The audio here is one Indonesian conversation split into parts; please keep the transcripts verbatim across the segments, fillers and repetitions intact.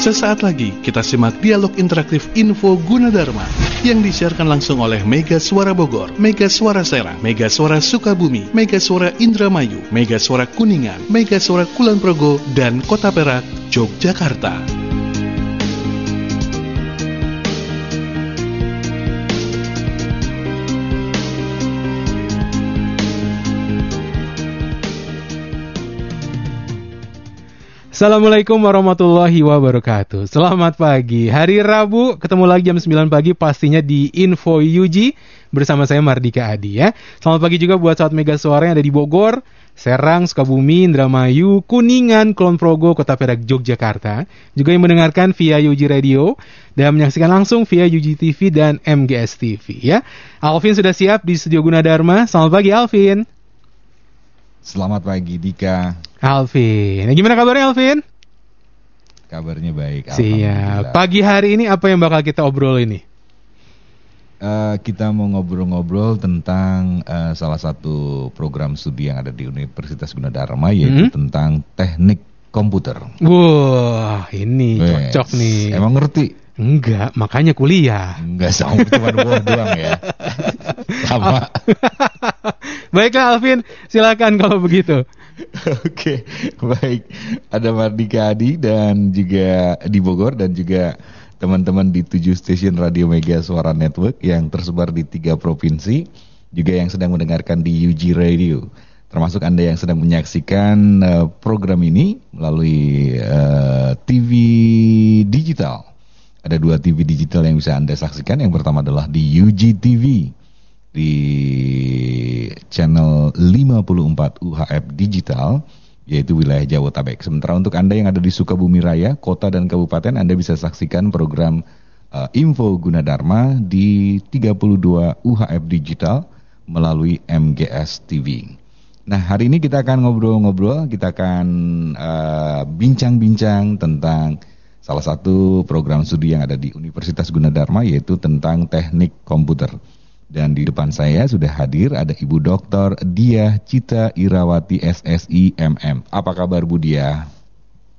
Sesaat lagi kita simak dialog interaktif Info Gunadarma yang disiarkan langsung oleh Mega Suara Bogor, Mega Suara Serang, Mega Suara Sukabumi, Mega Suara Indramayu, Mega Suara Kuningan, Mega Suara Kulon Progo, dan Kota Perak, Yogyakarta. Assalamualaikum warahmatullahi wabarakatuh. Selamat pagi, hari Rabu, ketemu lagi jam sembilan pagi pastinya di Info U G bersama saya Mardika Adi ya. Selamat pagi juga buat sahabat Mega Suara yang ada di Bogor, Serang, Sukabumi, Indramayu, Kuningan, Kulon Progo, Kota Perak, Yogyakarta. Juga yang mendengarkan via U G Radio dan menyaksikan langsung via U G T V dan M G S T V ya. Alvin sudah siap di Studio Gunadarma. Selamat pagi Alvin. Selamat pagi Dika. Alvin, nah, gimana kabarnya Alvin? Kabarnya baik. Siap. Pagi hari ini apa yang bakal kita obrol ini? Uh, kita mau ngobrol-ngobrol tentang uh, salah satu program studi yang ada di Universitas Gunadarma, yaitu hmm? tentang teknik komputer. Wah, ini West. cocok nih. Emang ngerti? Enggak, makanya kuliah. Enggak, sama cuma buang doang ya. Lama. Baiklah Alvin, silakan kalau begitu. Oke, baik. Ada Mardika Adi dan juga di Bogor dan juga teman-teman di tujuh stasiun Radio Mega Suara Network yang tersebar di tiga provinsi, juga yang sedang mendengarkan di U G Radio. Termasuk Anda yang sedang menyaksikan uh, program ini melalui uh, T V digital. Ada dua T V digital yang bisa Anda saksikan. Yang pertama adalah di U G T V di channel lima puluh empat U H F Digital, yaitu wilayah Jabodetabek. Sementara untuk Anda yang ada di Sukabumi Raya, kota dan kabupaten, Anda bisa saksikan program uh, Info Gunadarma di tiga puluh dua U H F Digital melalui M G S T V. Nah, hari ini kita akan ngobrol-ngobrol, kita akan uh, bincang-bincang tentang salah satu program studi yang ada di Universitas Gunadarma, yaitu tentang teknik komputer. Dan di depan saya sudah hadir ada Ibu Doktor Diah Cita Irawati S Si M M. Apa kabar Bu Diah?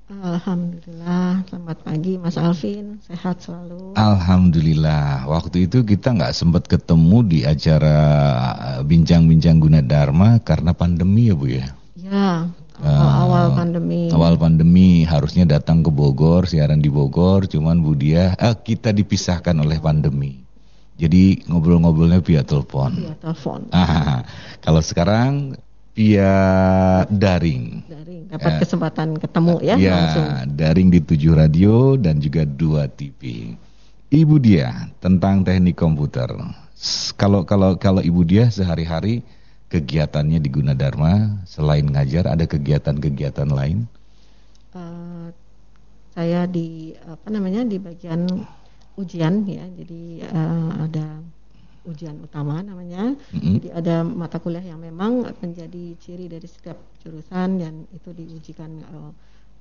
Alhamdulillah, selamat pagi Mas Alvin, sehat selalu. Alhamdulillah, waktu itu kita nggak sempat ketemu di acara Bincang-Bincang Gunadarma karena pandemi ya Bu ya? Ya, awal uh, pandemi. Awal pandemi, harusnya datang ke Bogor, siaran di Bogor, cuman Bu Diah, eh, kita dipisahkan oleh pandemi. Jadi ngobrol-ngobrolnya via telepon. Via telepon. Ah, kalau sekarang via daring. Daring. Dapat eh, kesempatan ketemu ya, ya langsung. Iya, daring di tujuh radio dan juga dua T V. Ibu Diah tentang teknik komputer. Kalau kalau kalau Ibu Diah sehari-hari kegiatannya di Gunadarma selain ngajar ada kegiatan-kegiatan lain? Uh, saya di apa namanya di bagian ujian ya, jadi uh, ada ujian utama namanya. Mm-hmm. Jadi ada mata kuliah yang memang menjadi ciri dari setiap jurusan dan itu diujikan uh,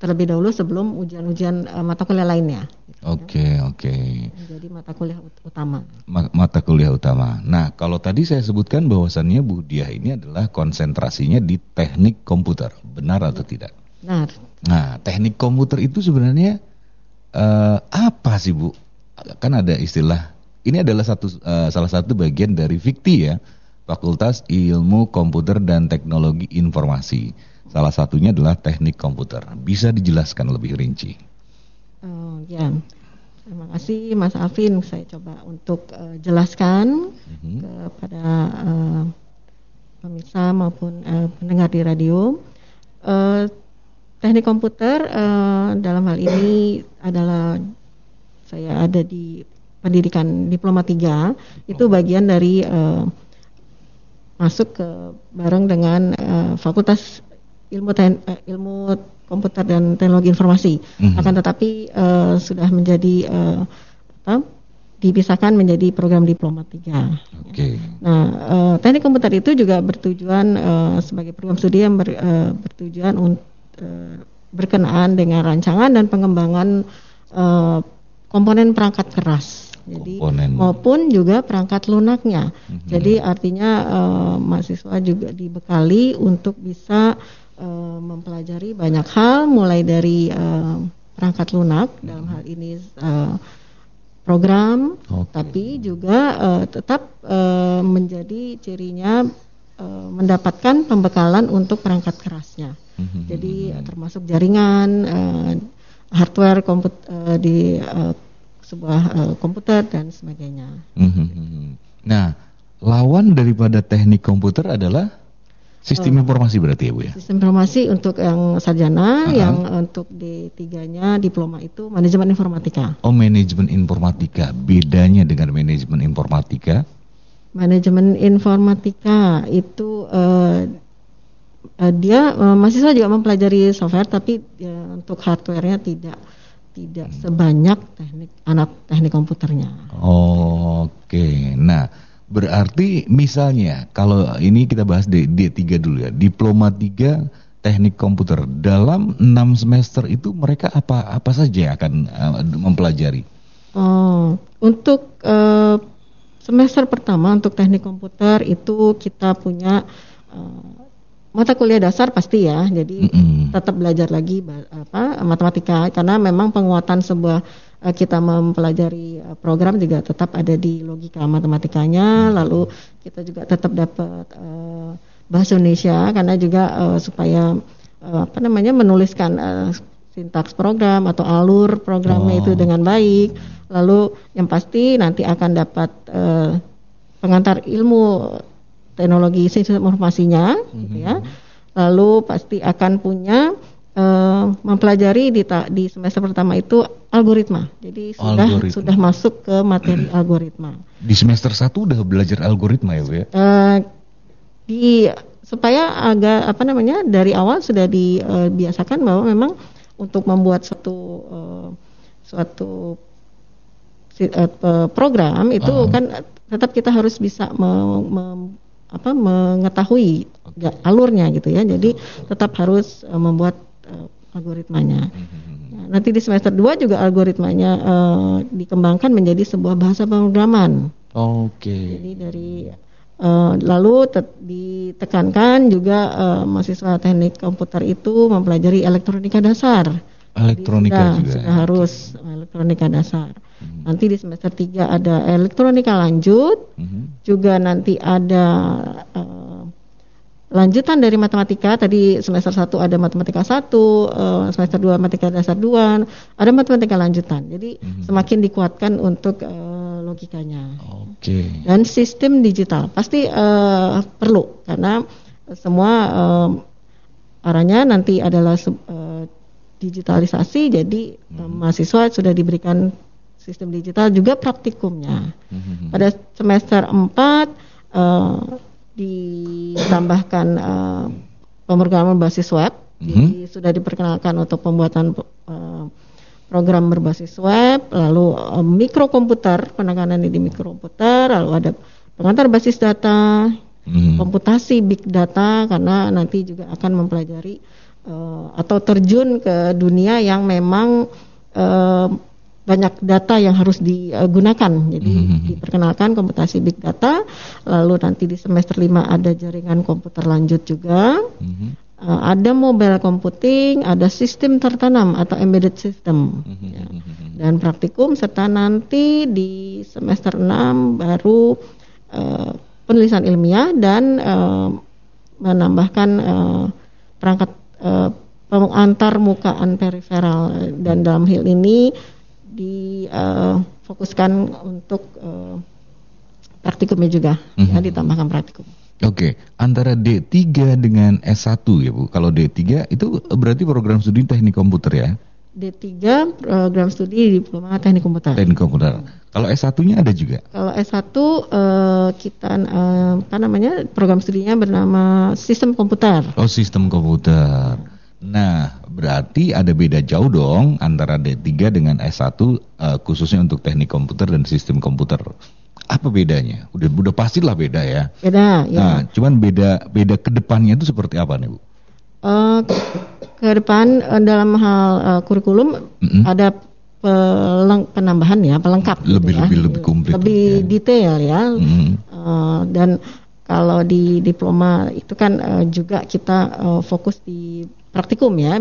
terlebih dahulu sebelum ujian-ujian uh, mata kuliah lainnya. Oke gitu, ya. Oke. Jadi mata kuliah ut- utama. Ma- mata kuliah utama. Nah kalau tadi saya sebutkan bahwasannya Bu Diah ini adalah konsentrasinya di teknik komputer, benar atau tidak? Benar. Nah teknik komputer itu sebenarnya uh, apa sih Bu? Kan ada istilah, ini adalah satu uh, salah satu bagian dari F I K T I ya, Fakultas Ilmu Komputer dan Teknologi Informasi. Salah satunya adalah teknik komputer. Bisa dijelaskan lebih rinci? Oh ya, terima kasih Mas Alvin. Saya coba untuk uh, jelaskan mm-hmm. kepada uh, pemirsa maupun uh, pendengar di radio. Uh, teknik komputer uh, dalam hal ini adalah saya ada di pendidikan diploma tiga, itu bagian dari uh, masuk ke bareng dengan uh, Fakultas Ilmu Ten, uh, Ilmu Komputer dan Teknologi Informasi. Mm-hmm. Akan tetapi uh, sudah menjadi uh, apa, dipisahkan menjadi program diploma tiga. Okay. Nah, uh, teknik komputer itu juga bertujuan uh, sebagai program studi yang ber, uh, bertujuan untuk uh, berkenaan dengan rancangan dan pengembangan uh, komponen perangkat keras, jadi komponen. Maupun juga perangkat lunaknya. Mm-hmm. Jadi artinya eh, mahasiswa juga dibekali untuk bisa eh, mempelajari banyak hal, mulai dari eh, perangkat lunak, dalam hal ini uh, program, okay. Tapi juga uh, tetap uh, menjadi cirinya uh, mendapatkan pembekalan untuk perangkat kerasnya. Mm-hmm. Jadi uh, termasuk jaringan, uh, hardware komput- uh, di uh, sebuah uh, komputer dan sebagainya. Mm-hmm. Nah, lawan daripada teknik komputer adalah sistem informasi berarti ya Bu ya? Sistem informasi untuk yang sarjana, uh-huh. yang untuk D tiga-nya diploma itu manajemen informatika. Oh, manajemen informatika. Bedanya dengan manajemen informatika? Manajemen informatika itu uh, uh, dia uh, mahasiswa juga mempelajari software, tapi uh, untuk hardware-nya tidak tidak hmm. sebanyak teknik anak teknik komputernya. Oh, oke. Okay. Nah, berarti misalnya kalau ini kita bahas D tiga dulu ya, diploma tiga teknik komputer, dalam enam semester itu mereka apa apa saja akan uh, mempelajari? Oh, untuk uh, semester pertama untuk teknik komputer itu kita punya uh, mata kuliah dasar pasti ya, jadi mm-hmm. tetap belajar lagi apa matematika, karena memang penguatan sebuah kita mempelajari program juga tetap ada di logika matematikanya, lalu kita juga tetap dapat uh, bahasa Indonesia, karena juga uh, supaya uh, apa namanya menuliskan uh, sintaks program atau alur programnya oh. itu dengan baik, lalu yang pasti nanti akan dapat uh, pengantar ilmu teknologi sistem informasinya, mm-hmm. gitu ya. Lalu pasti akan punya uh, mempelajari di, ta- di semester pertama itu algoritma. Jadi sudah algoritma. sudah masuk ke materi algoritma. Di semester satu udah belajar algoritma ya Bu ya? Uh, di supaya agak apa namanya dari awal sudah dibiasakan uh, bahwa memang untuk membuat suatu uh, suatu uh, program itu uh-huh. kan tetap kita harus bisa me- me- apa mengetahui okay. alurnya gitu ya. Jadi tetap harus uh, membuat uh, algoritmanya. Nah, nanti di semester dua juga algoritmanya uh, dikembangkan menjadi sebuah bahasa pemrograman. Oke. Okay. Jadi dari uh, lalu te- ditekankan juga uh, mahasiswa teknik komputer itu mempelajari elektronika dasar. Elektronika sudah, juga. Sudah harus okay. elektronika dasar. Nanti di semester tiga ada elektronika lanjut, mm-hmm. juga nanti ada uh, lanjutan dari matematika. Tadi semester satu ada matematika satu, uh, semester dua matematika dasar dua, ada matematika lanjutan. Jadi mm-hmm. semakin dikuatkan untuk uh, logikanya. Oke. Okay. Dan sistem digital pasti uh, perlu, karena semua uh, arahnya nanti adalah uh, digitalisasi. Jadi mm-hmm. uh, mahasiswa sudah diberikan sistem digital, juga praktikumnya. Pada semester empat uh, ditambahkan uh, pemrograman berbasis web. Jadi mm-hmm. sudah diperkenalkan untuk pembuatan uh, program berbasis web, lalu uh, mikrokomputer, penekanan di mikrokomputer, lalu ada pengantar basis data, mm-hmm. komputasi big data, karena nanti juga akan mempelajari uh, atau terjun ke dunia yang memang uh, banyak data yang harus digunakan. Jadi mm-hmm. diperkenalkan komputasi big data. Lalu nanti di semester lima ada jaringan komputer lanjut juga, mm-hmm. uh, ada mobile computing, ada sistem tertanam atau embedded system, mm-hmm. ya. Dan praktikum. Serta nanti di semester enam baru uh, penulisan ilmiah dan uh, menambahkan uh, perangkat uh, antarmukaan periferal. Dan dalam hal ini difokuskan uh, untuk uh, praktikumnya juga, mm-hmm. ya, ditambahkan praktikum. Oke, okay. Antara D tiga dengan S satu ya Bu. Kalau D tiga itu berarti program studi teknik komputer ya? D tiga program studi diploma teknik komputer. Teknik komputer. Kalau S satu-nya ada juga? Kalau S satu uh, kita uh, kan namanya program studinya bernama sistem komputer. Oh, sistem komputer. Nah, berarti ada beda jauh dong antara D tiga dengan S satu, uh, khususnya untuk teknik komputer dan sistem komputer. Apa bedanya? Udah udah pastilah beda ya. Beda, ya. Nah, cuman beda beda kedepannya itu seperti apa nih Bu? Uh, ke depan uh, dalam hal uh, kurikulum mm-hmm. ada peleng- penambahan ya, pelengkap. Lebih gitu lebih ya. lebih komplit. Lebih ya. detail ya. Mm-hmm. Uh, dan kalau di diploma itu kan uh, juga kita uh, fokus di praktikum ya,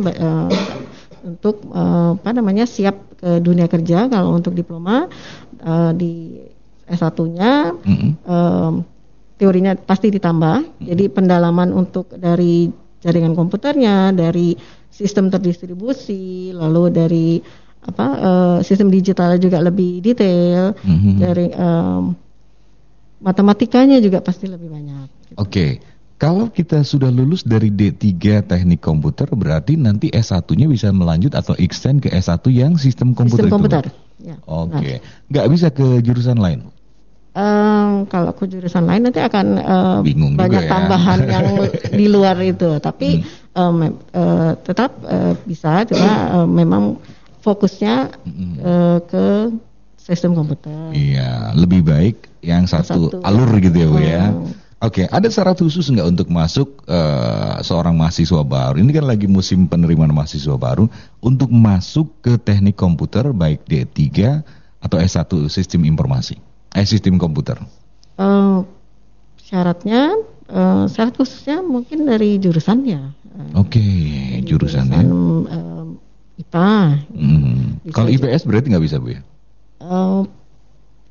untuk eh, apa namanya siap ke dunia kerja. Kalau untuk diploma eh, di S satunya mm-hmm. eh, teorinya pasti ditambah. Mm-hmm. Jadi pendalaman untuk dari jaringan komputernya, dari sistem terdistribusi, lalu dari apa eh, sistem digitalnya juga lebih detail, mm-hmm. dari eh, matematikanya juga pasti lebih banyak. Gitu. Oke. Okay. Kalau kita sudah lulus dari D tiga teknik komputer, berarti nanti S satunya bisa melanjut atau extend ke S satu yang sistem komputer. Sistem komputer. Ya. Oke, okay. Nah. Nggak bisa ke jurusan lain? Um, kalau ke jurusan lain nanti akan uh, banyak tambahan ya. Yang di luar itu. Tapi hmm. um, uh, tetap uh, bisa, cuma uh, memang fokusnya hmm. uh, ke sistem komputer. Iya, lebih baik yang satu, satu alur gitu ya Bu ya. Hmm. Oke, okay, ada syarat khusus nggak untuk masuk uh, seorang mahasiswa baru? Ini kan lagi musim penerimaan mahasiswa baru. Untuk masuk ke teknik komputer, baik D tiga atau S satu sistem informasi, eh sistem komputer. Uh, syaratnya, uh, syarat khususnya mungkin dari jurusannya. Oke, okay, jurusannya. Jurusan, uh, I P A. Hmm. Kalau I P S berarti nggak bisa Bu ya? Uh,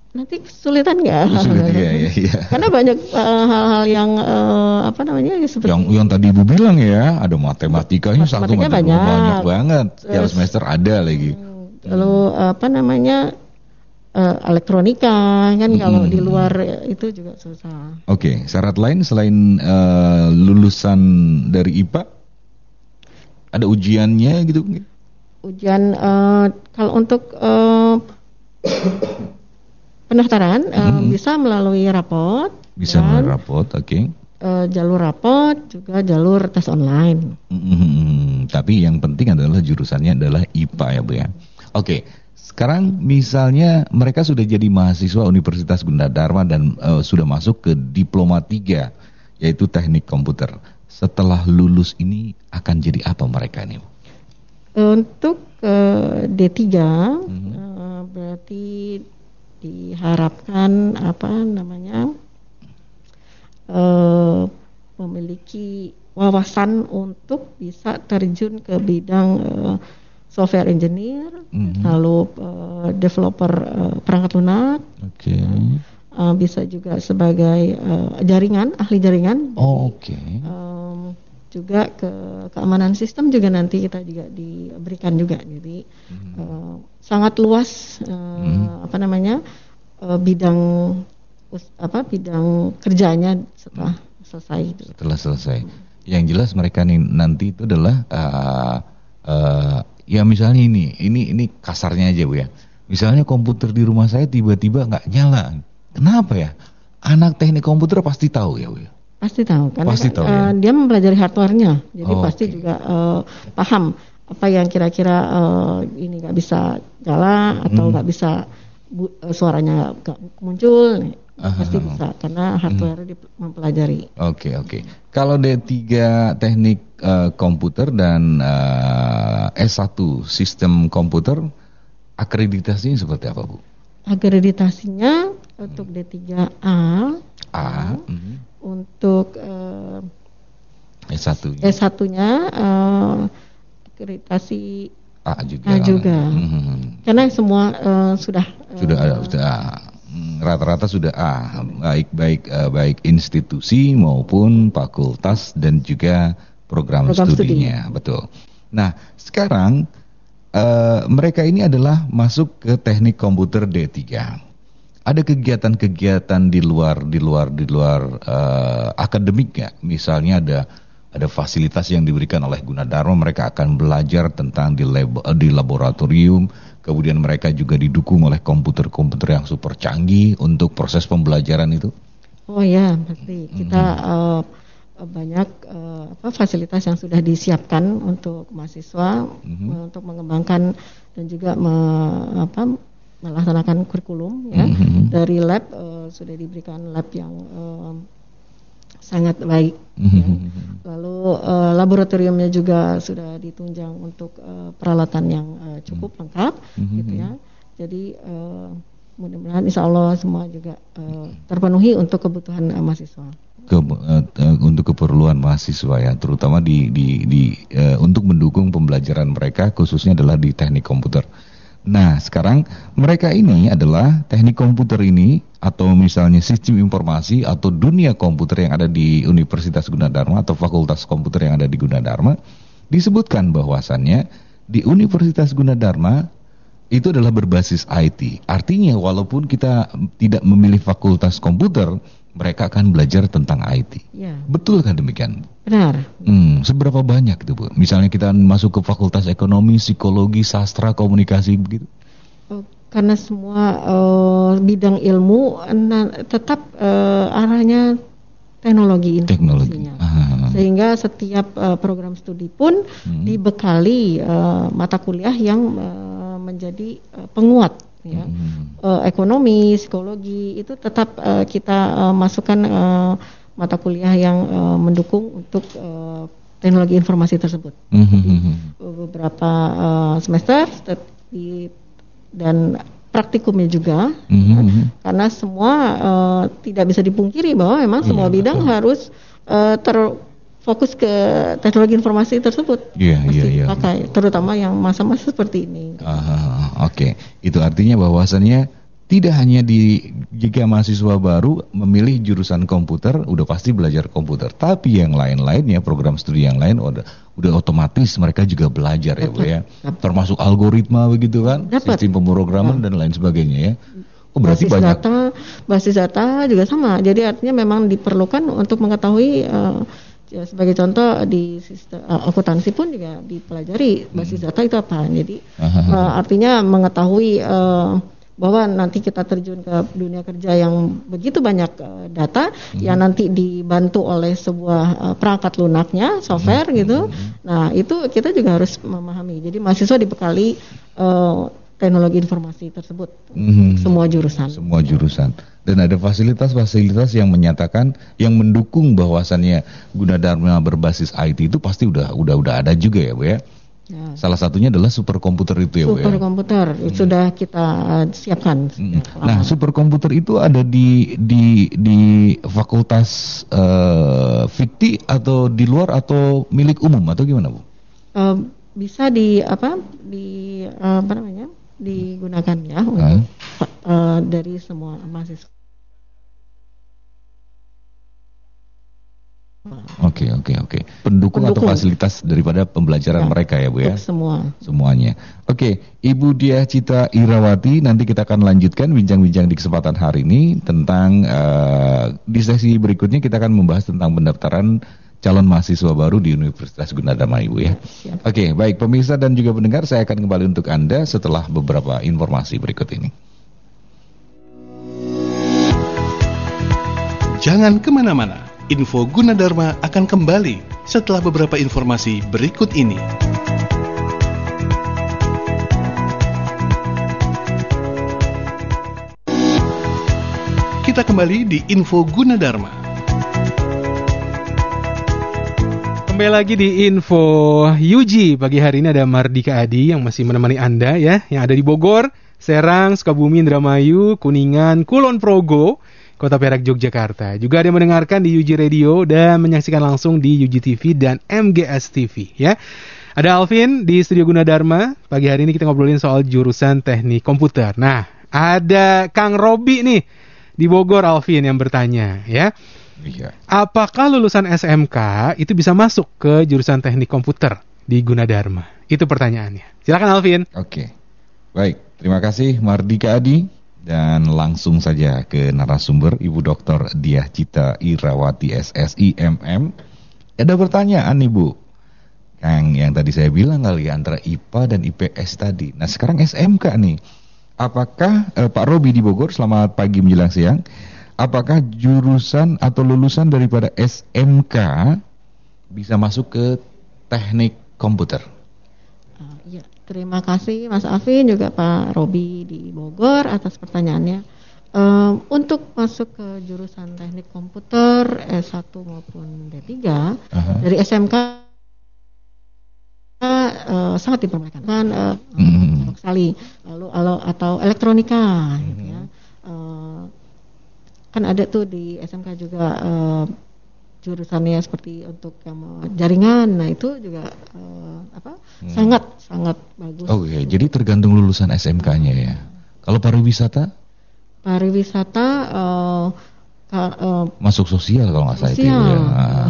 Nanti kesulitan nggak? Kesulitan, ya, ya, ya. Karena banyak uh, hal-hal yang uh, apa namanya seperti yang, yang tadi Ibu bilang ya, ada matematikanya, matematikanya satu matematika banyak, banyak banget. Tiap semester ada lagi. Lalu hmm. apa namanya uh, elektronika kan, hmm. kalau di luar itu juga susah. Oke, okay. Syarat lain selain uh, lulusan dari I P A ada ujiannya gitu? Ujian uh, kalau untuk uh, pendaftaran mm-hmm. uh, bisa melalui rapot, bisa melalui rapot, oke. Okay. Uh, jalur rapot juga jalur tes online. Mm-hmm. Tapi yang penting adalah jurusannya adalah I P A ya Bu ya. Oke, okay. Sekarang misalnya mereka sudah jadi mahasiswa Universitas Gunadarma dan uh, sudah masuk ke diploma tiga yaitu teknik komputer. Setelah lulus ini akan jadi apa mereka nih? Untuk uh, D tiga mm-hmm. uh, berarti diharapkan apa namanya uh, memiliki wawasan untuk bisa terjun ke bidang uh, software engineer, mm-hmm. lalu uh, developer uh, perangkat lunak, okay. uh, bisa juga sebagai uh, jaringan, ahli jaringan. Oh, oke. Okay. Um, juga ke keamanan sistem juga nanti kita juga diberikan juga, jadi hmm. uh, sangat luas uh, hmm. apa namanya uh, bidang us, apa bidang kerjanya setelah selesai itu. Setelah selesai, hmm. yang jelas mereka nih, nanti itu adalah uh, uh, ya misalnya ini ini ini kasarnya aja Bu ya, misalnya komputer di rumah saya tiba-tiba nggak nyala, kenapa ya? Anak teknik komputer pasti tahu ya Bu ya. Pasti tahu, karena pasti tahu, uh, ya? Dia mempelajari hardwarenya, jadi oh, pasti okay. juga uh, paham apa yang kira-kira uh, ini nggak bisa jalan atau nggak hmm. bisa bu, uh, suaranya nggak muncul, uh-huh. pasti bisa karena hardware hmm. mempelajari. Oke okay, oke, okay. Kalau D tiga teknik uh, komputer dan uh, S satu sistem komputer, akreditasinya seperti apa Bu? Akreditasinya hmm. untuk D tiga A. A. Hmm. Untuk uh, S satu S satunya uh, akreditasi A juga, A juga. Mm-hmm. Karena semua uh, sudah sudah ada uh, sudah A. Rata-rata sudah A, baik baik uh, baik institusi maupun fakultas dan juga program, program studinya, studi. Betul. Nah, sekarang uh, mereka ini adalah masuk ke teknik komputer D tiga. Ada kegiatan-kegiatan di luar di luar di luar uh, akademik nggak? Misalnya ada ada fasilitas yang diberikan oleh Gunadarma, mereka akan belajar tentang di, lab, di laboratorium, kemudian mereka juga didukung oleh komputer-komputer yang super canggih untuk proses pembelajaran itu. Oh ya, pasti kita mm-hmm. uh, banyak uh, apa, fasilitas yang sudah disiapkan untuk mahasiswa mm-hmm. untuk mengembangkan dan juga me, apa melaksanakan kurikulum ya. Mm-hmm. Dari lab uh, sudah diberikan lab yang uh, sangat baik. Mm-hmm. Ya. Lalu uh, laboratoriumnya juga sudah ditunjang untuk uh, peralatan yang uh, cukup mm-hmm. lengkap, mm-hmm. gitu ya. Jadi uh, mudah-mudahan insya Allah semua juga uh, terpenuhi untuk kebutuhan uh, mahasiswa. Ke, uh, untuk keperluan mahasiswa ya, terutama di, di, di uh, untuk mendukung pembelajaran mereka khususnya adalah di teknik komputer. Nah sekarang mereka ini adalah teknik komputer ini atau misalnya sistem informasi atau dunia komputer yang ada di Universitas Gunadarma atau Fakultas Komputer yang ada di Gunadarma, disebutkan bahwasannya di Universitas Gunadarma itu adalah berbasis I T. Artinya walaupun kita tidak memilih fakultas komputer, mereka akan belajar tentang I T. Ya. Betul kan demikian? Benar. Hmm, seberapa banyak itu Bu? Misalnya kita masuk ke fakultas ekonomi, psikologi, sastra, komunikasi begitu? Karena semua uh, bidang ilmu uh, tetap uh, arahnya teknologi informasinya. Teknologi. Sehingga setiap uh, program studi pun hmm. dibekali uh, mata kuliah yang uh, menjadi uh, penguat ya. hmm. uh, Ekonomi, psikologi itu tetap uh, kita uh, masukkan uh, mata kuliah yang uh, mendukung untuk uh, teknologi informasi tersebut. hmm. Jadi, beberapa uh, semester di, dan praktikumnya juga. hmm. Ya, karena semua uh, tidak bisa dipungkiri bahwa memang yeah, semua bidang betul. harus uh, ter fokus ke teknologi informasi tersebut. Iya, iya, iya. Pakai, terutama yang masa-masa seperti ini. Ah, oke. Okay. Itu artinya bahwasannya tidak hanya di jika mahasiswa baru memilih jurusan komputer, udah pasti belajar komputer. Tapi yang lain-lainnya, program studi yang lain, udah, udah otomatis mereka juga belajar dapat, ya, Bu ya. Dapat. Termasuk algoritma begitu kan, dapat. sistem pemrograman dan lain sebagainya ya. Oh, berarti basis banyak. data, basis data juga sama. Jadi artinya memang diperlukan untuk mengetahui. Uh, Ya, sebagai contoh di sistem uh, akuntansi pun juga dipelajari basis data itu apa. Jadi uh, artinya mengetahui uh, bahwa nanti kita terjun ke dunia kerja yang begitu banyak uh, data hmm. yang nanti dibantu oleh sebuah uh, perangkat lunaknya, software hmm. gitu. Nah itu kita juga harus memahami. Jadi mahasiswa dibekali uh, teknologi informasi tersebut. Mm-hmm. Semua jurusan. Semua jurusan. Dan ada fasilitas-fasilitas yang menyatakan, yang mendukung bahwasannya Gunadarma berbasis I T itu pasti udah udah udah ada juga ya Bu ya. Ya. Salah satunya adalah superkomputer itu ya Bu ya. Superkomputer hmm. sudah kita uh, siapkan. Hmm. Nah superkomputer itu ada di di di fakultas uh, F I K T I atau di luar atau milik umum atau gimana Bu? Uh, bisa di apa di uh, apa namanya? digunakan ya untuk ah. uh, dari semua mahasiswa. Oke okay, oke okay, oke. Okay. Pendukung, Pendukung atau fasilitas daripada pembelajaran ya, mereka ya Bu ya. Semua. Semuanya. Oke, okay, Ibu Diah Cita Irawati, nanti kita akan lanjutkan bincang-bincang di kesempatan hari ini tentang uh, di sesi berikutnya kita akan membahas tentang pendaftaran calon mahasiswa baru di Universitas Gunadarma Ibu ya. Siap. Oke, baik pemirsa dan juga pendengar, saya akan kembali untuk Anda setelah beberapa informasi berikut ini. Jangan kemana-mana, Info Gunadarma akan kembali setelah beberapa informasi berikut ini. Kita kembali di Info Gunadarma. Kembali lagi di Info U G. Pagi hari ini ada Mardika Adi yang masih menemani Anda ya, yang ada di Bogor, Serang, Sukabumi, Indramayu, Kuningan, Kulon Progo, Kota Perak, Yogyakarta. Juga ada yang mendengarkan di U G Radio dan menyaksikan langsung di U G T V dan M G S T V ya. Ada Alvin di Studio Gunadarma. Pagi hari ini kita ngobrolin soal jurusan teknik komputer. Nah, ada Kang Robi nih di Bogor, Alvin, yang bertanya ya. Iya. Apakah lulusan S M K itu bisa masuk ke jurusan teknik komputer di Gunadarma? Itu pertanyaannya. Silakan Alvin. Oke, baik. Terima kasih Mardika Adi. Dan langsung saja ke narasumber Ibu Doktor Diah Cita Irawati S Si M M. Ada pertanyaan Ibu yang, yang tadi saya bilang kali antara I P A dan I P S tadi. Nah sekarang S M K nih. Apakah eh, Pak Robi di Bogor, selamat pagi menjelang siang. Apakah jurusan atau lulusan daripada S M K bisa masuk ke teknik komputer? Uh, ya, terima kasih Mas Alvin juga Pak Robi di Bogor atas pertanyaannya. Um, untuk masuk ke jurusan teknik komputer S satu maupun D tiga uh-huh. dari S M K uh, sangat diperbolehkan. Kan uh, mm-hmm. sekali lalu atau elektronika mm-hmm. gitu ya. kan ada tuh di S M K juga uh, jurusannya seperti untuk yang mau jaringan, nah itu juga uh, apa hmm. sangat sangat bagus. Oke, okay, jadi tergantung lulusan S M K-nya ya. Kalau pariwisata? Pariwisata uh, ka, uh, masuk sosial kalau nggak salah itu ya.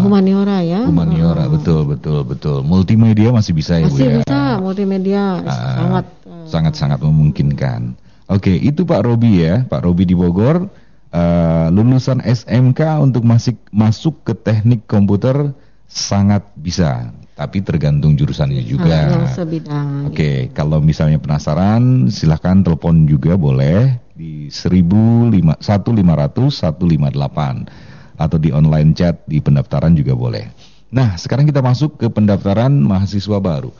Humaniora ya. Humaniora uh, betul betul betul. Multimedia masih bisa ya Bu ya. Masih bisa, multimedia uh, sangat uh, sangat sangat memungkinkan. Oke, okay, itu Pak Robi ya, Pak Robi di Bogor. Uh, lulusan S M K untuk masih masuk ke teknik komputer sangat bisa, tapi tergantung jurusannya juga. Ah, sebidang. Oke, okay, gitu. Kalau misalnya penasaran, silahkan telepon juga boleh di seribu lima ratus satu lima nol nol satu lima delapan atau di online chat di pendaftaran juga boleh. Nah, sekarang kita masuk ke pendaftaran mahasiswa baru.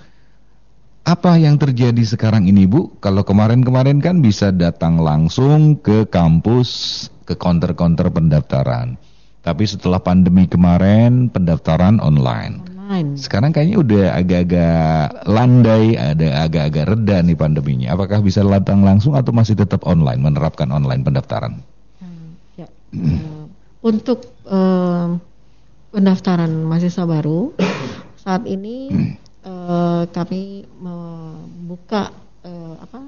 Apa yang terjadi sekarang ini Bu? Kalau kemarin-kemarin kan bisa datang langsung ke kampus, ke counter-counter pendaftaran. Tapi setelah pandemi kemarin, pendaftaran online. online. Sekarang kayaknya udah agak-agak landai, ada agak-agak reda nih pandeminya. Apakah bisa datang langsung atau masih tetap online, menerapkan online pendaftaran? Hmm, ya. Hmm. Untuk uh, pendaftaran mahasiswa baru, saat ini... Hmm. Uh, kami membuka uh, apa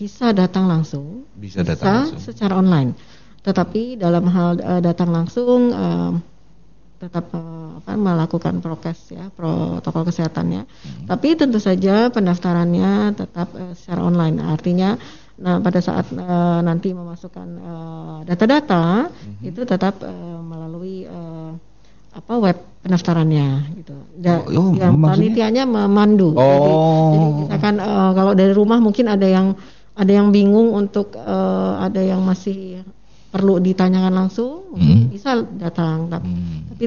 bisa datang langsung bisa, datang bisa langsung. Secara online, tetapi dalam hal uh, datang langsung uh, tetap uh, apa, melakukan prokes ya, protokol kesehatannya. Hmm. Tapi tentu saja pendaftarannya tetap uh, secara online, artinya nah pada saat uh, nanti memasukkan uh, data-data hmm. itu tetap uh, melalui uh, apa web pendaftarannya gitu. Da, oh, yang panitianya memandu. Oh. Jadi, jadi misalkan uh, kalau dari rumah mungkin ada yang ada yang bingung untuk uh, ada yang masih perlu ditanyakan langsung, mungkin hmm. bisa datang. Tapi, hmm. tapi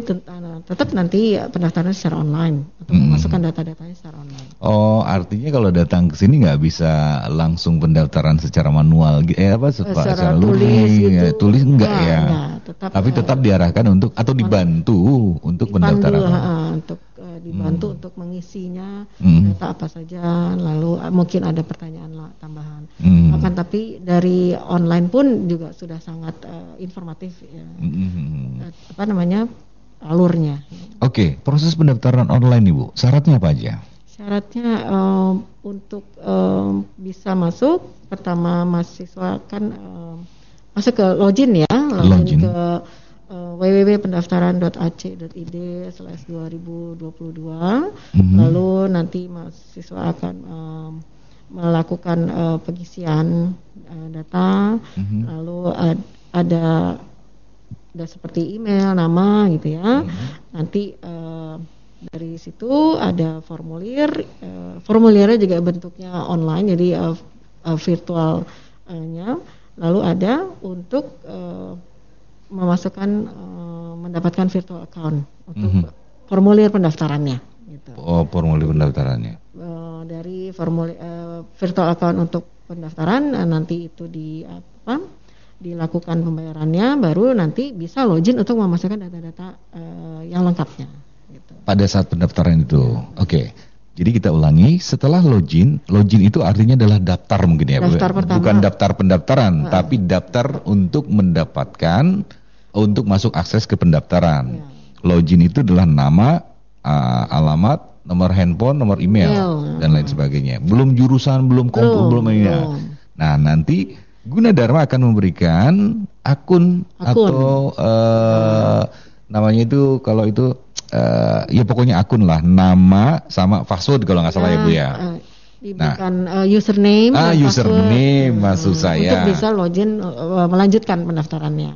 tetap nanti pendaftaran secara online atau hmm. memasukkan data-datanya secara online. Oh, artinya kalau datang ke sini nggak bisa langsung pendaftaran secara manual, eh apa secara, secara tulis, gitu. ya, tulis enggak nah, ya? Enggak, tetap, tapi tetap uh, diarahkan untuk atau dibantu untuk dipandu, pendaftaran. Uh, untuk uh, dibantu hmm. untuk mengisinya hmm. data apa saja, lalu uh, mungkin ada pertanyaan lah, tambahan. Hmm. Akan tapi dari online pun juga sudah sangat Uh, informatif ya. mm-hmm. uh, apa namanya alurnya. Oke, okay, proses pendaftaran online Ibu, syaratnya apa aja? Syaratnya uh, untuk uh, bisa masuk, pertama mahasiswa kan uh, masuk ke login ya, login, login. ke uh, w w w titik pendaftaran titik a c titik i d slash dua ribu dua puluh dua. mm-hmm. Lalu nanti mahasiswa akan um, melakukan uh, pengisian uh, data, mm-hmm. lalu uh, ada ada seperti email, nama gitu ya. Mm-hmm. Nanti uh, dari situ ada formulir, uh, formulirnya juga bentuknya online, jadi uh, uh, virtualnya. Lalu ada untuk uh, memasukkan uh, mendapatkan virtual account untuk mm-hmm. formulir pendaftarannya. Gitu. Oh, formulir pendaftarannya. Uh, dari formulir uh, virtual account untuk pendaftaran uh, nanti itu di apa? dilakukan pembayarannya, baru nanti bisa login untuk memasukkan data-data uh, yang lengkapnya. Gitu. Pada saat pendaftaran itu, ya. Oke. Okay. Jadi kita ulangi, setelah login, login itu artinya adalah daftar mungkin ya, daftar bukan pertama. Daftar pendaftaran, nah. tapi daftar untuk mendapatkan, untuk masuk akses ke pendaftaran. Ya. Login itu adalah nama, uh, alamat, nomor handphone, nomor email, email dan lain sebagainya. Belum jurusan, belum kompon, belum, belum ya. Nah nanti Gunadarma akan memberikan akun, akun. atau uh, namanya itu kalau itu uh, ya pokoknya akun lah, nama sama password kalau nggak salah ya, ya Bu ya. Uh, diberikan nah. uh, username, ah username password. maksud saya. Untuk bisa login uh, melanjutkan pendaftarannya.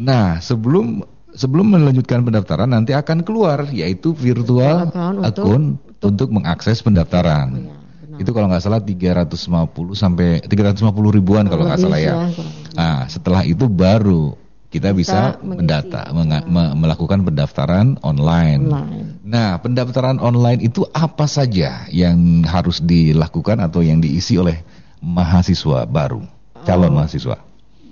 Nah sebelum sebelum melanjutkan pendaftaran nanti akan keluar yaitu virtual akun, akun untuk, untuk mengakses pendaftaran. Ya. Itu kalau nggak salah tiga ratus lima puluh sampai tiga ratus lima puluh ribuan kalau nggak salah ya. Nah, setelah itu baru kita, kita bisa mendata, meng- me- melakukan pendaftaran online. online. Nah, pendaftaran online itu apa saja yang harus dilakukan atau yang diisi oleh mahasiswa baru, calon oh, mahasiswa?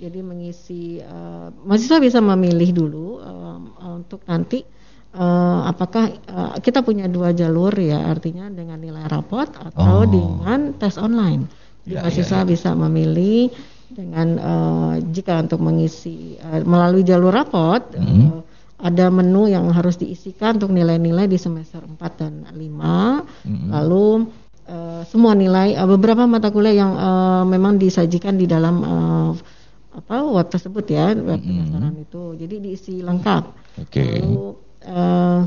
Jadi mengisi, uh, mahasiswa bisa memilih dulu um, untuk nanti. Uh, apakah uh, kita punya dua jalur ya, artinya dengan nilai rapot atau oh. dengan tes online. Jadi ya, mahasiswa ya, ya. bisa memilih dengan uh, jika untuk mengisi uh, melalui jalur rapot hmm. uh, ada menu yang harus diisikan untuk nilai-nilai di semester empat dan lima hmm. lalu uh, semua nilai uh, beberapa mata kuliah yang uh, memang disajikan di dalam uh, apa web tersebut ya web pendaftaran hmm. itu jadi diisi lengkap. Okay. Lalu uh,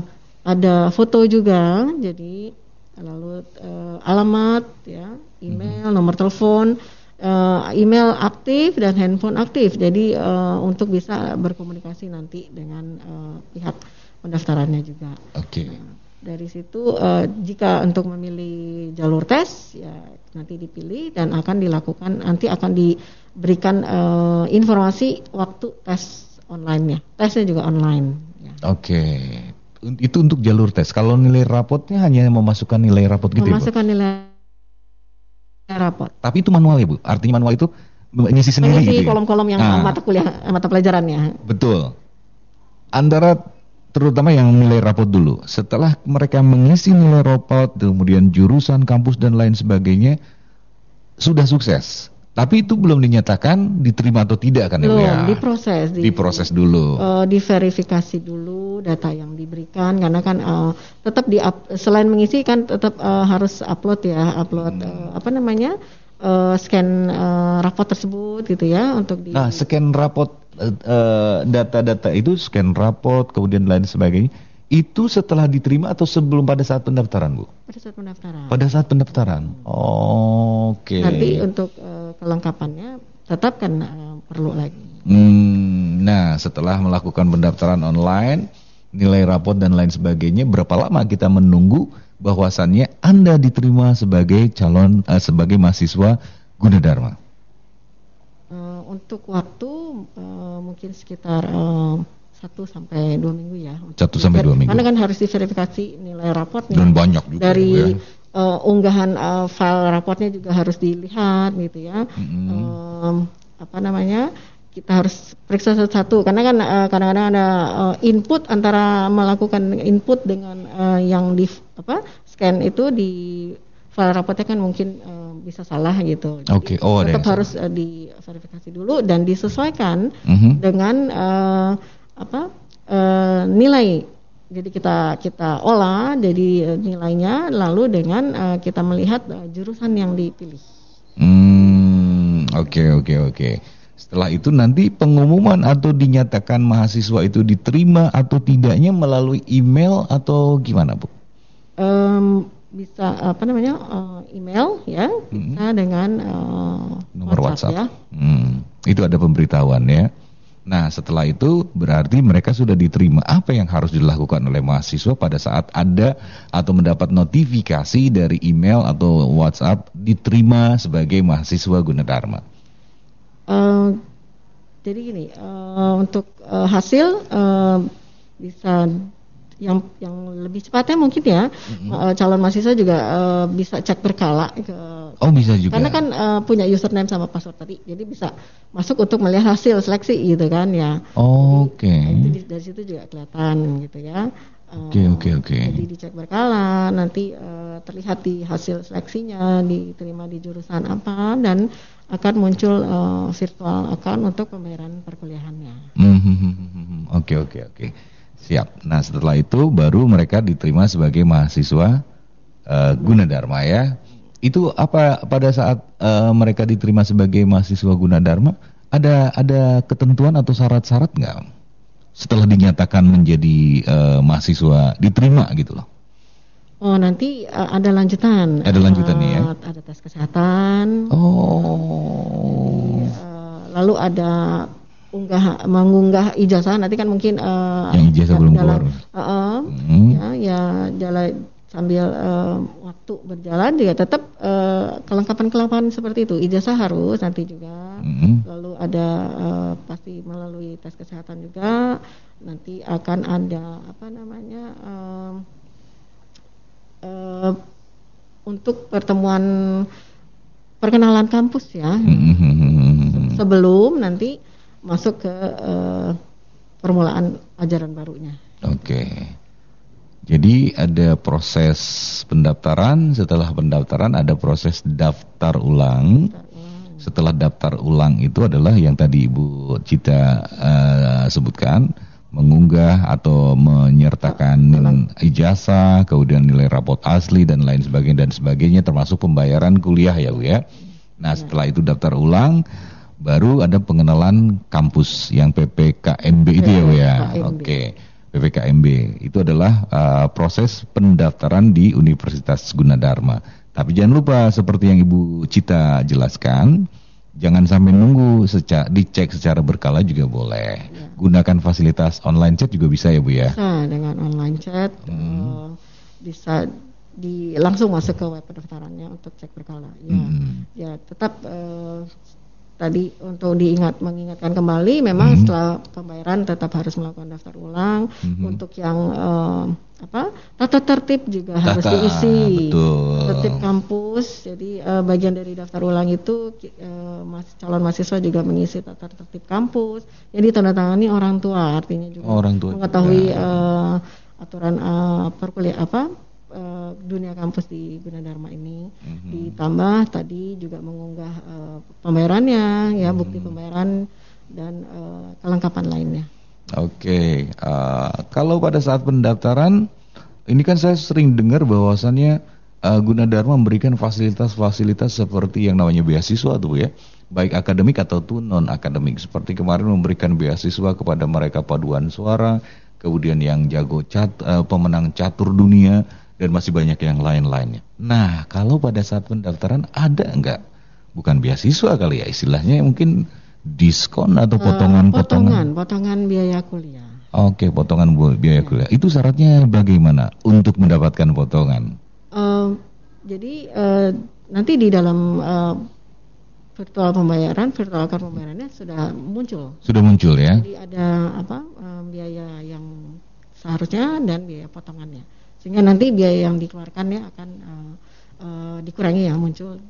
ada foto juga jadi lalu uh, alamat ya email hmm. nomor telepon uh, email aktif dan handphone aktif jadi uh, untuk bisa berkomunikasi nanti dengan uh, pihak pendaftarannya juga. Oke. Okay. Nah, dari situ uh, jika untuk memilih jalur tes ya nanti dipilih dan akan dilakukan nanti akan diberikan uh, informasi waktu tes online-nya. Tesnya juga online ya. Oke. Okay. Itu untuk jalur tes. Kalau nilai rapotnya hanya memasukkan nilai rapot gitu. Memasukkan ya, Bu? nilai rapot. Tapi itu manual ya, Bu. Artinya manual itu mengisi sendiri mengisi gitu. Kolom-kolom ya? yang nah. mata kuliah mata pelajarannya. Betul. Antara terutama yang nilai rapot dulu. Setelah mereka mengisi nilai rapot, kemudian jurusan, kampus, dan lain sebagainya, sudah sukses. Tapi itu belum dinyatakan diterima atau tidak kan? Belum, ya? diproses. Di, diproses dulu. Uh, diverifikasi dulu data yang diberikan, karena kan uh, tetap di up, selain mengisi kan tetap uh, harus upload ya, upload hmm. uh, apa namanya? Uh, scan uh, rapot tersebut gitu ya untuk di. Nah, scan rapot uh, uh, data-data itu scan rapot kemudian lain sebagainya itu setelah diterima atau sebelum pada saat pendaftaran, Bu? Pada saat pendaftaran. Pada saat pendaftaran. Hmm. Oh, oke. Okay. Nanti untuk uh, kelengkapannya tetap kan uh, perlu lagi. Hmm, nah setelah melakukan pendaftaran online, nilai rapot dan lain sebagainya, berapa lama kita menunggu bahwasannya Anda diterima sebagai calon uh, sebagai mahasiswa Gunadarma? Uh, untuk waktu uh, mungkin sekitar satu uh, sampai dua minggu ya. Satu sampai dua minggu. Karena kan harus diverifikasi nilai rapotnya. Dan banyak juga. Dari ya. uh, unggahan uh, file rapotnya juga harus dilihat gitu ya. Mm-hmm. Um, apa namanya? Kita harus periksa satu-satu karena kan uh, kadang-kadang ada uh, input antara melakukan input dengan uh, yang di apa scan itu di file rapotnya kan mungkin uh, bisa salah gitu. Oke. Okay. Oh, tetap harus uh, diverifikasi dulu dan disesuaikan mm-hmm. dengan uh, apa uh, nilai. Jadi kita kita olah jadi uh, nilainya lalu dengan uh, kita melihat uh, jurusan yang dipilih. Oke oke oke. Setelah itu nanti pengumuman atau dinyatakan mahasiswa itu diterima atau tidaknya melalui email atau gimana, Bu? Um, bisa apa namanya uh, email ya, hmm. bisa dengan uh, nomor WhatsApp. WhatsApp. Ya. Hmm, itu ada pemberitahuan ya. Nah setelah itu berarti mereka sudah diterima. Apa yang harus dilakukan oleh mahasiswa pada saat ada atau mendapat notifikasi dari email atau WhatsApp diterima sebagai mahasiswa Gunadarma? Uh, jadi gini uh, untuk uh, hasil uh, bisa yang yang lebih cepatnya mungkin ya mm-hmm. uh, calon mahasiswa juga uh, bisa cek berkala ke, oh bisa juga karena kan uh, punya username sama password tadi jadi bisa masuk untuk melihat hasil seleksi gitu kan ya. Oh, oke okay. Jadi dari situ juga kelihatan gitu ya. Oke oke oke. Jadi dicek berkala nanti uh, terlihat di hasil seleksinya diterima di jurusan apa dan akan muncul uh, virtual account untuk pembayaran perkuliahannya. Oke oke oke. Siap. Nah setelah itu baru mereka diterima sebagai mahasiswa uh, Gunadarma ya. Itu apa pada saat uh, mereka diterima sebagai mahasiswa Gunadarma ada ada ketentuan atau syarat-syarat nggak? Setelah dinyatakan menjadi uh, mahasiswa diterima gitu loh. Oh nanti uh, ada lanjutan. Ada lanjutan uh, ya. Ada tes kesehatan. Oh. Jadi, uh, lalu ada unggah mengunggah ijazah nanti kan mungkin. Uh, Yang ijazah belum keluar. Uh, uh, hmm. Ya ya jalan sambil uh, waktu berjalan juga tetap uh, kelengkapan-kelengkapan seperti itu ijazah harus nanti juga mm-hmm. lalu ada uh, pasti melalui tes kesehatan juga nanti akan ada apa namanya uh, uh, untuk pertemuan perkenalan kampus ya mm-hmm. sebelum nanti masuk ke uh, permulaan ajaran barunya. Oke. Okay. Jadi ada proses pendaftaran, setelah pendaftaran ada proses daftar ulang, daftar ulang. setelah daftar ulang itu adalah yang tadi Ibu Cita uh, sebutkan, mengunggah atau menyertakan ijazah, kemudian nilai rapot asli dan lain sebagainya dan sebagainya, termasuk pembayaran kuliah ya Bu ya. Nah setelah itu daftar ulang, baru ada pengenalan kampus yang P P K M B itu ya Bu ya. Oke, P P K M B itu adalah uh, proses pendaftaran di Universitas Gunadarma. Tapi jangan lupa seperti yang Ibu Cita jelaskan, jangan sampai nunggu, seca- dicek secara berkala juga boleh. Ya. Gunakan fasilitas online chat juga bisa ya Bu ya? Bisa, dengan online chat hmm. uh, bisa di, langsung masuk ke web pendaftarannya untuk cek berkala. Ya, hmm. ya tetap uh, tadi untuk diingat mengingatkan kembali, memang hmm. setelah pembayaran tetap harus melakukan daftar ulang. Hmm. Untuk yang uh, apa tata tertib juga tata, harus diisi. Betul. Tertib kampus. Jadi uh, bagian dari daftar ulang itu uh, mas, calon mahasiswa juga mengisi tata tertib kampus. Jadi tanda tangani orang tua, artinya juga orang tua mengetahui uh, aturan uh, perkuliahan apa uh, dunia kampus di Gunadarma ini. Mm-hmm. Ditambah tadi juga mengunggah uh, pembayarannya, ya mm-hmm. bukti pembayaran dan uh, kelengkapan lainnya. Oke, okay. uh, kalau pada saat pendaftaran, ini kan saya sering dengar bahwasannya uh, Gunadarma memberikan fasilitas-fasilitas seperti yang namanya beasiswa tuh ya, baik akademik atau non akademik. Seperti kemarin memberikan beasiswa kepada mereka paduan suara, kemudian yang jago cat, uh, pemenang catur dunia, dan masih banyak yang lain-lainnya. Nah, kalau pada saat pendaftaran ada nggak? Bukan beasiswa kali ya, istilahnya mungkin diskon atau potongan-potongan? Potongan, potongan biaya kuliah. Oke, potongan biaya kuliah. Itu syaratnya bagaimana untuk mendapatkan potongan? Uh, jadi uh, nanti di dalam uh, virtual pembayaran, virtual card pembayarannya sudah muncul. Sudah muncul ya? Jadi ada apa uh, biaya yang seharusnya dan biaya potongannya. Sehingga nanti biaya yang dikeluarkannya akan uh, uh, dikurangi yang muncul.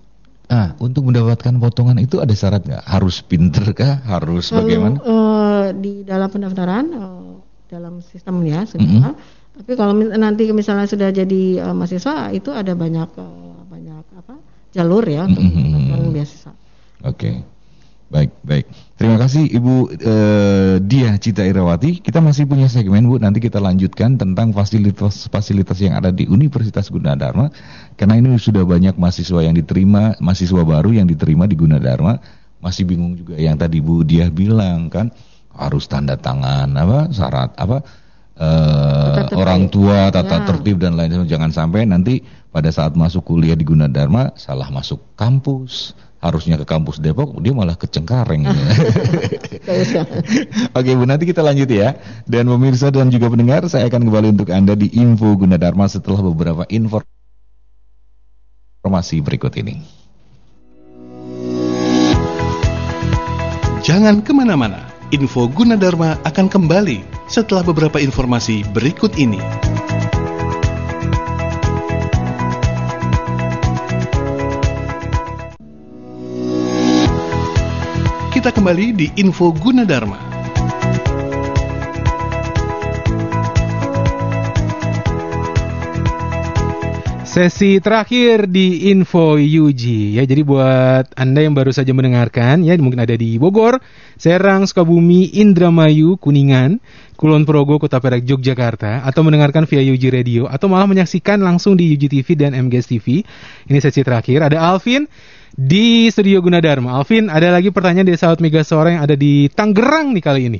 Nah, untuk mendapatkan potongan itu ada syarat nggak? Harus pinter kah? Harus Lalu, bagaimana? Uh, di dalam pendaftaran, uh, dalam sistemnya sudah. Mm-hmm. Tapi kalau nanti misalnya sudah jadi uh, mahasiswa, itu ada banyak uh, banyak apa jalur ya untuk mm-hmm. mendapatkan beasiswa. Oke, okay. baik baik. Terima kasih Ibu uh, Diah Cita Irawati. Kita masih punya segmen Bu. Nanti kita lanjutkan tentang fasilitas-fasilitas yang ada di Universitas Gunadarma. Karena ini sudah banyak mahasiswa yang diterima, mahasiswa baru yang diterima di Gunadarma, masih bingung juga yang tadi Bu Diah bilang kan, harus tanda tangan apa syarat apa eh, orang tua, tata tertib dan lain sebagainya. Jangan sampai nanti pada saat masuk kuliah di Gunadarma salah masuk kampus. Harusnya ke kampus Depok, dia malah ke Cengkareng. Oke Bu, nanti kita lanjut ya. Dan pemirsa dan juga pendengar, saya akan kembali untuk Anda di Info Gunadarma setelah beberapa informasi informasi berikut ini. Jangan kemana-mana, Info Gunadarma akan kembali setelah beberapa informasi berikut ini. Kita kembali di Info Gunadarma. Sesi terakhir di Info U G ya. Jadi buat Anda yang baru saja mendengarkan ya, mungkin ada di Bogor, Serang, Sukabumi, Indramayu, Kuningan, Kulon Progo, Kota Perak, Yogyakarta, atau mendengarkan via U G Radio, atau malah menyaksikan langsung di U G T V dan M G S T V. Ini sesi terakhir. Ada Alvin di studio Gunadarma. Alvin, ada lagi pertanyaan dari sahabat Mega Suara yang ada di Tangerang nih kali ini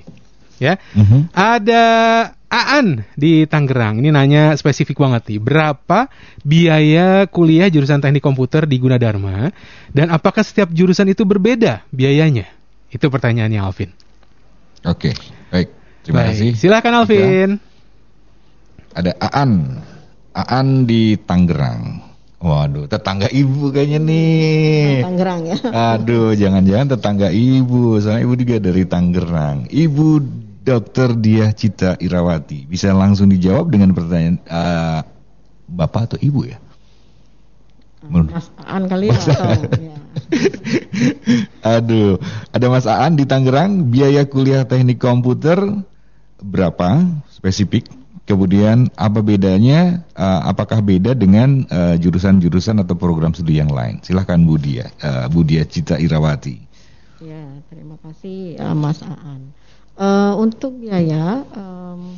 ya. Mm-hmm. Ada Aan di Tangerang, ini nanya spesifik banget nih, berapa biaya kuliah jurusan teknik komputer di Gunadarma, dan apakah setiap jurusan itu berbeda biayanya? Itu pertanyaannya Alvin. Oke, baik, terima baik. kasih. Silakan Alvin. Ada Aan, Aan di Tangerang. Waduh, tetangga ibu kayaknya nih. Tangerang ya. Aduh, jangan-jangan tetangga ibu, soalnya ibu juga dari Tangerang. Ibu Dokter Diah Cita Irawati, bisa langsung dijawab dengan pertanyaan uh, bapak atau ibu ya? Mas Aan kali Mas atau, Aan. Ya. Aduh, ada Mas Aan di Tangerang, biaya kuliah teknik komputer berapa spesifik? Kemudian apa bedanya, uh, apakah beda dengan uh, jurusan-jurusan atau program studi yang lain? Silahkan Bu Diah, uh, Bu Diah Cita Irawati. Ya, terima kasih uh, Mas Aan. Uh, untuk biaya, um,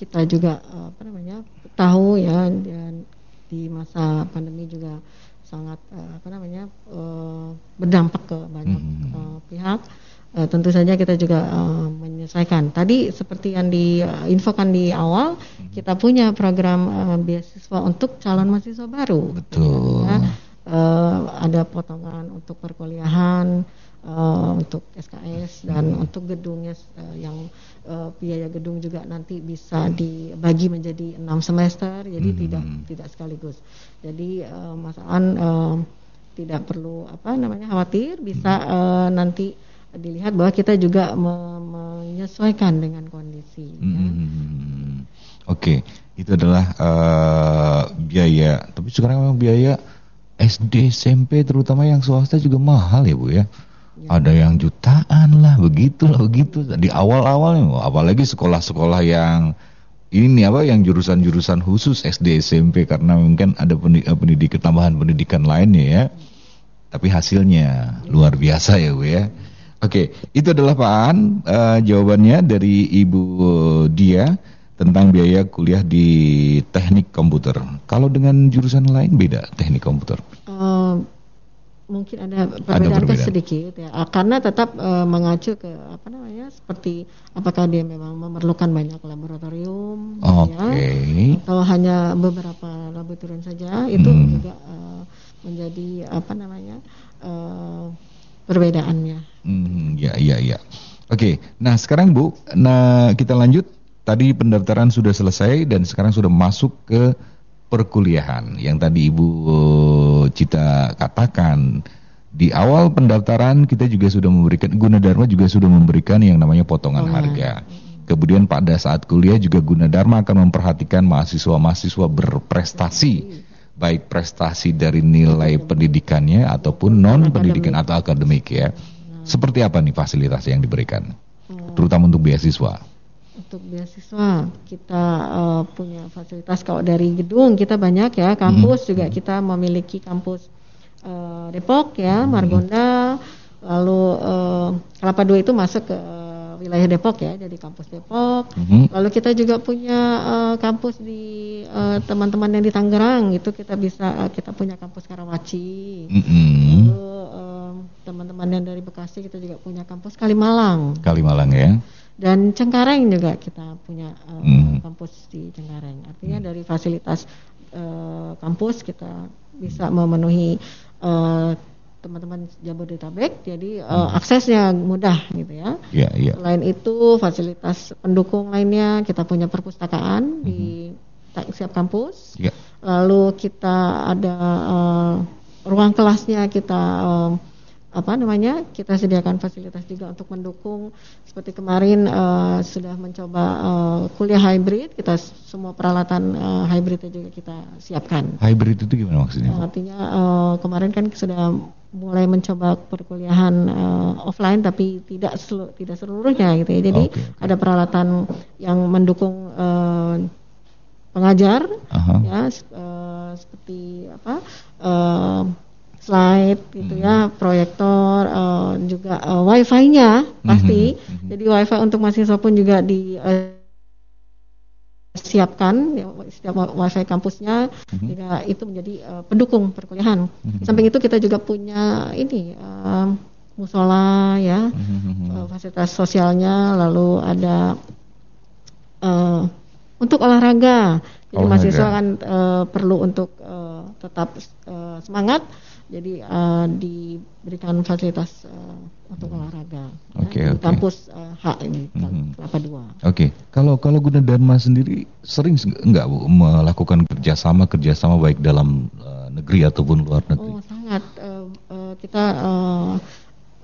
kita juga uh, apa namanya tahu ya, dan di masa pandemi juga sangat uh, apa namanya uh, berdampak ke banyak hmm. uh, pihak. Uh, tentu saja kita juga uh, menyelesaikan. Tadi seperti yang diinfokan uh, di awal, kita punya program uh, beasiswa untuk calon mahasiswa baru. Betul. Ya, uh, ada potongan untuk perkuliahan, uh, untuk S K S dan hmm. untuk gedungnya uh, yang uh, biaya gedung juga nanti bisa dibagi menjadi enam semester. Jadi hmm. tidak tidak sekaligus. Jadi uh, Mas Aan uh, tidak perlu apa namanya khawatir. Bisa uh, nanti dilihat bahwa kita juga me- menyesuaikan dengan kondisi. Ya. Hmm, Oke, okay. Itu adalah uh, biaya. Tapi sekarang memang biaya S D, S M P terutama yang swasta juga mahal ya Bu ya. Ya. Ada yang jutaan lah, begitulah begitu. Di awal-awalnya, apalagi sekolah-sekolah yang ini apa, yang jurusan-jurusan khusus S D, S M P karena mungkin ada pendidikan, pendidikan tambahan pendidikan lainnya ya. Hmm. Tapi hasilnya ya. Luar biasa ya Bu ya. Oke, okay, itu adalah Pak An, uh, jawabannya dari Ibu Diah tentang biaya kuliah di teknik komputer. Kalau dengan jurusan lain beda teknik komputer? Uh, mungkin ada perbedaan, ada perbedaan. sedikit ya, karena tetap uh, mengacu ke apa namanya, seperti apakah dia memang memerlukan banyak laboratorium, okay. ya, atau hanya beberapa laboratorium saja, itu hmm. juga uh, menjadi apa namanya. Uh, perbedaannya. Hmm, ya, ya, ya. Oke, nah sekarang Bu, nah kita lanjut. Tadi pendaftaran sudah selesai dan sekarang sudah masuk ke perkuliahan. Yang tadi Ibu Cita katakan di awal pendaftaran kita juga sudah memberikan, Gunadarma juga sudah memberikan yang namanya potongan oh, harga. Ya. Kemudian pada saat kuliah juga Gunadarma akan memperhatikan mahasiswa-mahaswa berprestasi. Baik prestasi dari nilai pendidikannya ataupun non pendidikan atau akademik ya. Seperti apa nih fasilitas yang diberikan, terutama untuk beasiswa? Untuk beasiswa kita uh, punya fasilitas, kalau dari gedung kita banyak ya, kampus hmm. juga kita memiliki kampus uh, Depok ya, Margonda, lalu uh, Kelapa Dua itu masuk ke uh, wilayah Depok ya, jadi kampus Depok. Hmm. Lalu kita juga punya uh, kampus di Uh, teman-teman yang di Tangerang itu kita bisa uh, kita punya kampus Karawaci. Mm-hmm. Lalu um, teman-teman yang dari Bekasi kita juga punya kampus Kalimalang. Kalimalang ya. Dan Cengkareng juga kita punya uh, mm. kampus di Cengkareng. Artinya mm. dari fasilitas uh, kampus kita bisa memenuhi uh, teman-teman Jabodetabek. Jadi uh, mm. aksesnya mudah gitu ya. Yeah, yeah. Selain itu fasilitas pendukung lainnya, kita punya perpustakaan mm-hmm. di setiap kampus, ya. Lalu kita ada uh, ruang kelasnya kita um, apa namanya kita sediakan fasilitas juga untuk mendukung, seperti kemarin uh, sudah mencoba uh, kuliah hybrid, kita semua peralatan uh, hybridnya juga kita siapkan. Hybrid itu gimana maksudnya? Uh, artinya uh, kemarin kan sudah mulai mencoba perkuliahan uh, offline tapi tidak selu- tidak seluruhnya gitu ya. Jadi okay, okay. ada peralatan yang mendukung uh, pengajar, uh-huh. ya uh, seperti apa uh, slide gitu mm-hmm. ya, proyektor, uh, juga uh, wifi-nya pasti. Mm-hmm. Jadi wifi untuk mahasiswa pun juga disiapkan, uh, setiap wifi kampusnya mm-hmm. juga itu menjadi uh, pendukung perkuliahan. Mm-hmm. Samping itu kita juga punya ini uh, musola ya, mm-hmm. uh, fasilitas sosialnya, lalu ada uh, untuk olahraga, jadi olahraga. Mahasiswa kan uh, perlu untuk uh, tetap uh, semangat, jadi uh, diberikan fasilitas uh, untuk olahraga okay, ya, okay. di kampus uh, H ini mm-hmm. Kelapa Dua. Oke, okay. kalau kalau Gunadarma sendiri sering enggak Bu melakukan kerjasama kerjasama baik dalam uh, negeri ataupun luar negeri? Oh sangat, uh, uh, kita uh,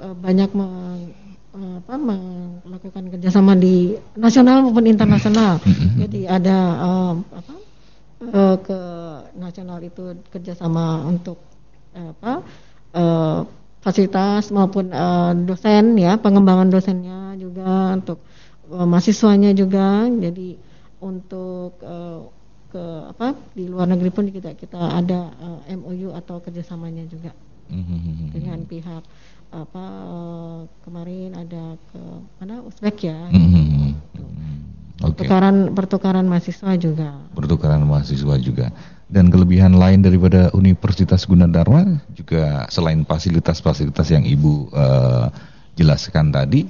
uh, banyak meng- apa melakukan kerjasama di nasional maupun internasional. Jadi ada um, apa uh, ke nasional itu kerjasama untuk uh, apa uh, fasilitas maupun uh, dosen ya, pengembangan dosennya juga, untuk uh, mahasiswanya juga. Jadi untuk uh, ke apa di luar negeri pun kita kita ada uh, M O U atau kerjasamanya juga mm-hmm. dengan pihak apa uh, kemarin ada ke mana Uzbek ya mm-hmm. okay. pertukaran pertukaran mahasiswa juga pertukaran mahasiswa juga dan kelebihan lain daripada Universitas Gunadarma juga selain fasilitas-fasilitas yang Ibu uh, jelaskan tadi.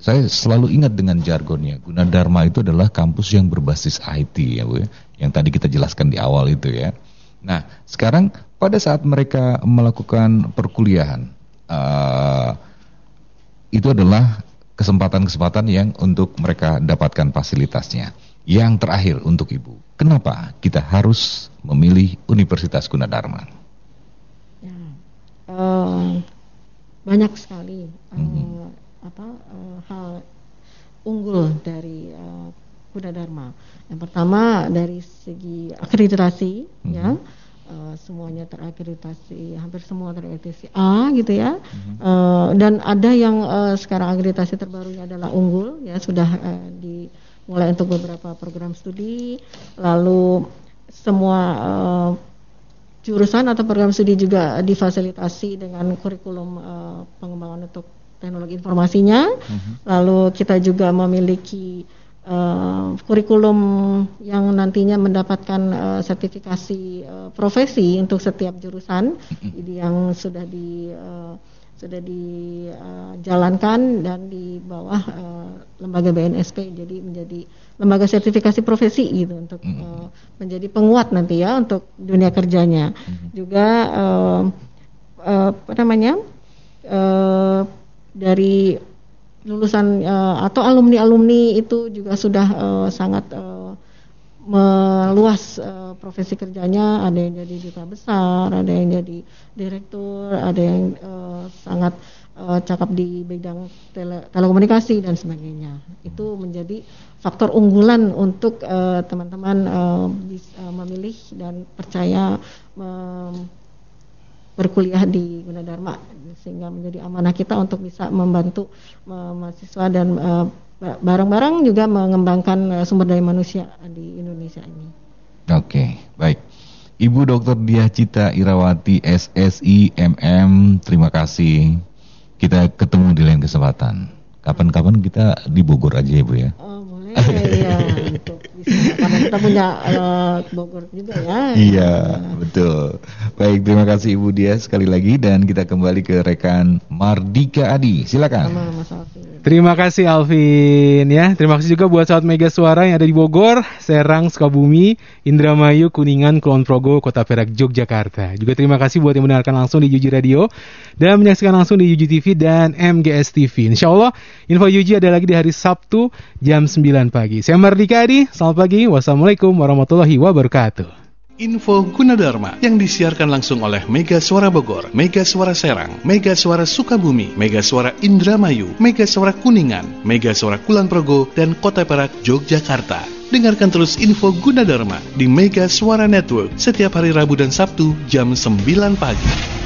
Saya selalu ingat dengan jargonnya, Gunadarma itu adalah kampus yang berbasis I T ya Bu, yang tadi kita jelaskan di awal itu ya. Nah sekarang pada saat mereka melakukan perkuliahan, uh, itu adalah kesempatan-kesempatan yang untuk mereka dapatkan fasilitasnya. Yang terakhir untuk Ibu, kenapa kita harus memilih Universitas Gunadarma? Ya, uh, banyak sekali. Uh, mm-hmm. apa uh, hal unggul dari uh, Gunadarma. Yang pertama dari segi akreditasi mm-hmm. ya. Uh, semuanya terakreditasi, hampir semua terakreditasi A gitu ya. Mm-hmm. Uh, dan ada yang uh, sekarang akreditasi terbarunya adalah unggul ya, sudah uh, dimulai untuk beberapa program studi, lalu semua uh, jurusan atau program studi juga difasilitasi dengan kurikulum uh, pengembangan untuk teknologi informasinya, uh-huh. lalu kita juga memiliki uh, kurikulum yang nantinya mendapatkan uh, sertifikasi uh, profesi untuk setiap jurusan, uh-huh. yang sudah di uh, sudah dijalankan uh, dan di bawah uh, lembaga B N S P, jadi menjadi lembaga sertifikasi profesi gitu untuk uh, menjadi penguat nanti ya untuk dunia kerjanya, uh-huh. juga uh, uh, apa namanya uh, dari lulusan uh, atau alumni-alumni itu juga sudah uh, sangat uh, meluas uh, profesi kerjanya, ada yang jadi duta besar, ada yang jadi direktur, ada yang uh, sangat uh, cakap di bidang tele- telekomunikasi dan sebagainya. Itu menjadi faktor unggulan untuk uh, teman-teman uh, bis, uh, memilih dan percaya uh, berkuliah di Gunadarma, sehingga menjadi amanah kita untuk bisa membantu uh, mahasiswa dan uh, bareng-bareng juga mengembangkan uh, sumber daya manusia di Indonesia ini. Oke, baik. Ibu Doktor Diah Cita Irawati S Si M M, terima kasih. Kita ketemu di lain kesempatan. Kapan-kapan kita di Bogor aja ya Bu ya. Oh, boleh ya. Untuk bisa, karena kita punya uh, Bogor juga ya. Iya, nah. Betul. Baik, terima kasih Ibu Diah sekali lagi dan kita kembali ke rekan Mardika Adi. Silakan. Terima kasih Alvin ya. Terima kasih juga buat sahabat Mega Suara yang ada di Bogor, Serang, Sukabumi, Indramayu, Kuningan, Kulon Progo, Kota Perak, Yogyakarta. Juga terima kasih buat yang mendengarkan langsung di U G Radio dan menyaksikan langsung di U G T V dan M G S T V. Insyaallah Info U G ada lagi di hari Sabtu jam sembilan pagi. Saya Mardika Adi. Selamat pagi. Wassalamualaikum warahmatullahi wabarakatuh. Info Gunadarma yang disiarkan langsung oleh Mega Suara Bogor, Mega Suara Serang, Mega Suara Sukabumi, Mega Suara Indramayu, Mega Suara Kuningan, Mega Suara Kulon Progo, dan Kota Perak, Yogyakarta. Dengarkan terus Info Gunadarma di Mega Suara Network setiap hari Rabu dan Sabtu jam sembilan pagi.